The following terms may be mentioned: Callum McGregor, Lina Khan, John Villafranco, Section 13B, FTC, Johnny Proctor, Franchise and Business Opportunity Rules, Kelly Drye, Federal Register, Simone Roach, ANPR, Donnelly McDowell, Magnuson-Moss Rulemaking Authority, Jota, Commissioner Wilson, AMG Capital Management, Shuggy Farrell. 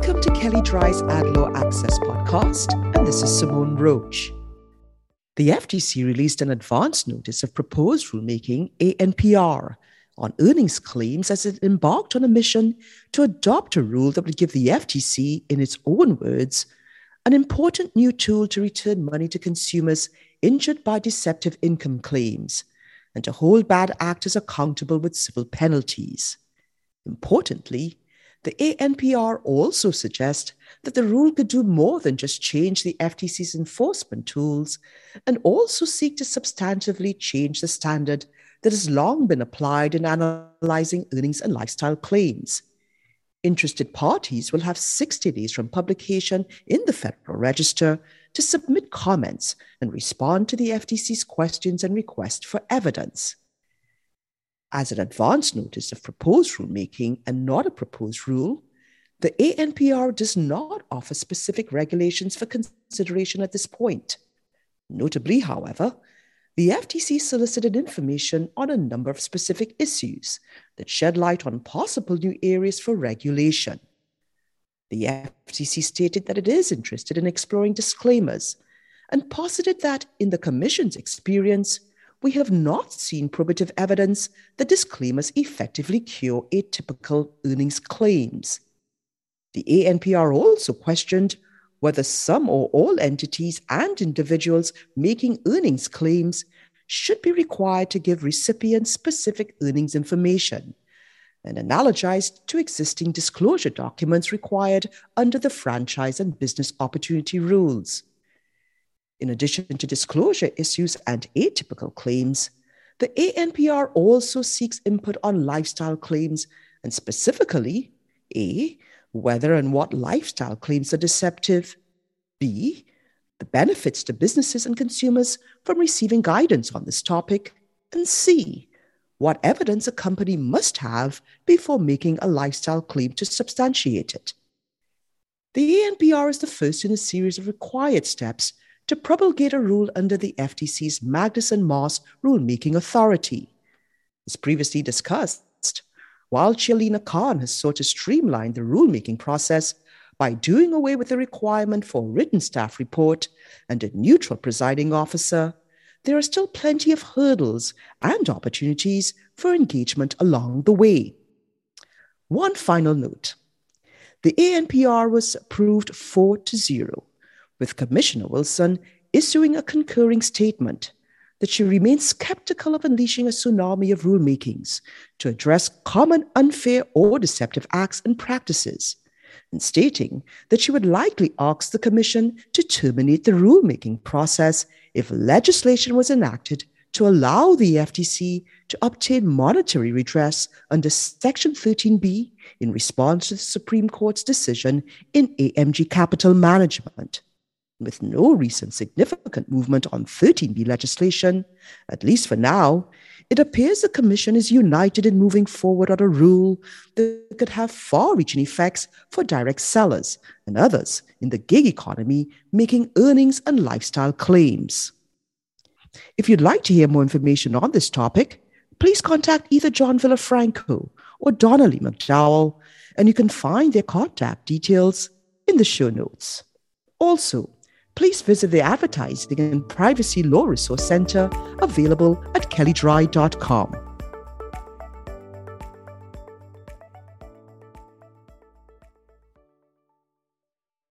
Welcome to Kelly Drye's Ag Law Access podcast, and this is Simone Roach. The FTC released an advance notice of proposed rulemaking ANPR on earnings claims as it embarked on a mission to adopt a rule that would give the FTC, in its own words, an important new tool to return money to consumers injured by deceptive income claims and to hold bad actors accountable with civil penalties. Importantly, the ANPR also suggests that the rule could do more than just change the FTC's enforcement tools and also seek to substantively change the standard that has long been applied in analyzing earnings and lifestyle claims. Interested parties will have 60 days from publication in the Federal Register to submit comments and respond to the FTC's questions and request for evidence. As an advance notice of proposed rulemaking and not a proposed rule, the ANPR does not offer specific regulations for consideration at this point. Notably, however, the FTC solicited information on a number of specific issues that shed light on possible new areas for regulation. The FTC stated that it is interested in exploring disclaimers and posited that, in the Commission's experience, we have not seen probative evidence that disclaimers effectively cure atypical earnings claims. The ANPR also questioned whether some or all entities and individuals making earnings claims should be required to give recipients specific earnings information and analogized to existing disclosure documents required under the Franchise and Business Opportunity Rules. In addition to disclosure issues and atypical claims, the ANPR also seeks input on lifestyle claims and specifically, A, whether and what lifestyle claims are deceptive, B, the benefits to businesses and consumers from receiving guidance on this topic, and C, what evidence a company must have before making a lifestyle claim to substantiate it. The ANPR is the first in a series of required steps to promulgate a rule under the FTC's Magnuson-Moss Rulemaking Authority. As previously discussed, while Chair Lina Khan has sought to streamline the rulemaking process by doing away with the requirement for a written staff report and a neutral presiding officer, there are still plenty of hurdles and opportunities for engagement along the way. One final note. The ANPR was approved 4-0. With Commissioner Wilson issuing a concurring statement that she remains skeptical of unleashing a tsunami of rulemakings to address common unfair or deceptive acts and practices, and stating that she would likely ask the Commission to terminate the rulemaking process if legislation was enacted to allow the FTC to obtain monetary redress under Section 13B in response to the Supreme Court's decision in AMG Capital Management. With no recent significant movement on 13B legislation, at least for now, it appears the Commission is united in moving forward on a rule that could have far-reaching effects for direct sellers and others in the gig economy making earnings and lifestyle claims. If you'd like to hear more information on this topic, please contact either John Villafranco or Donnelly McDowell, and you can find their contact details in the show notes. Also, please visit the Advertising and Privacy Law Resource Center available at kellydrye.com.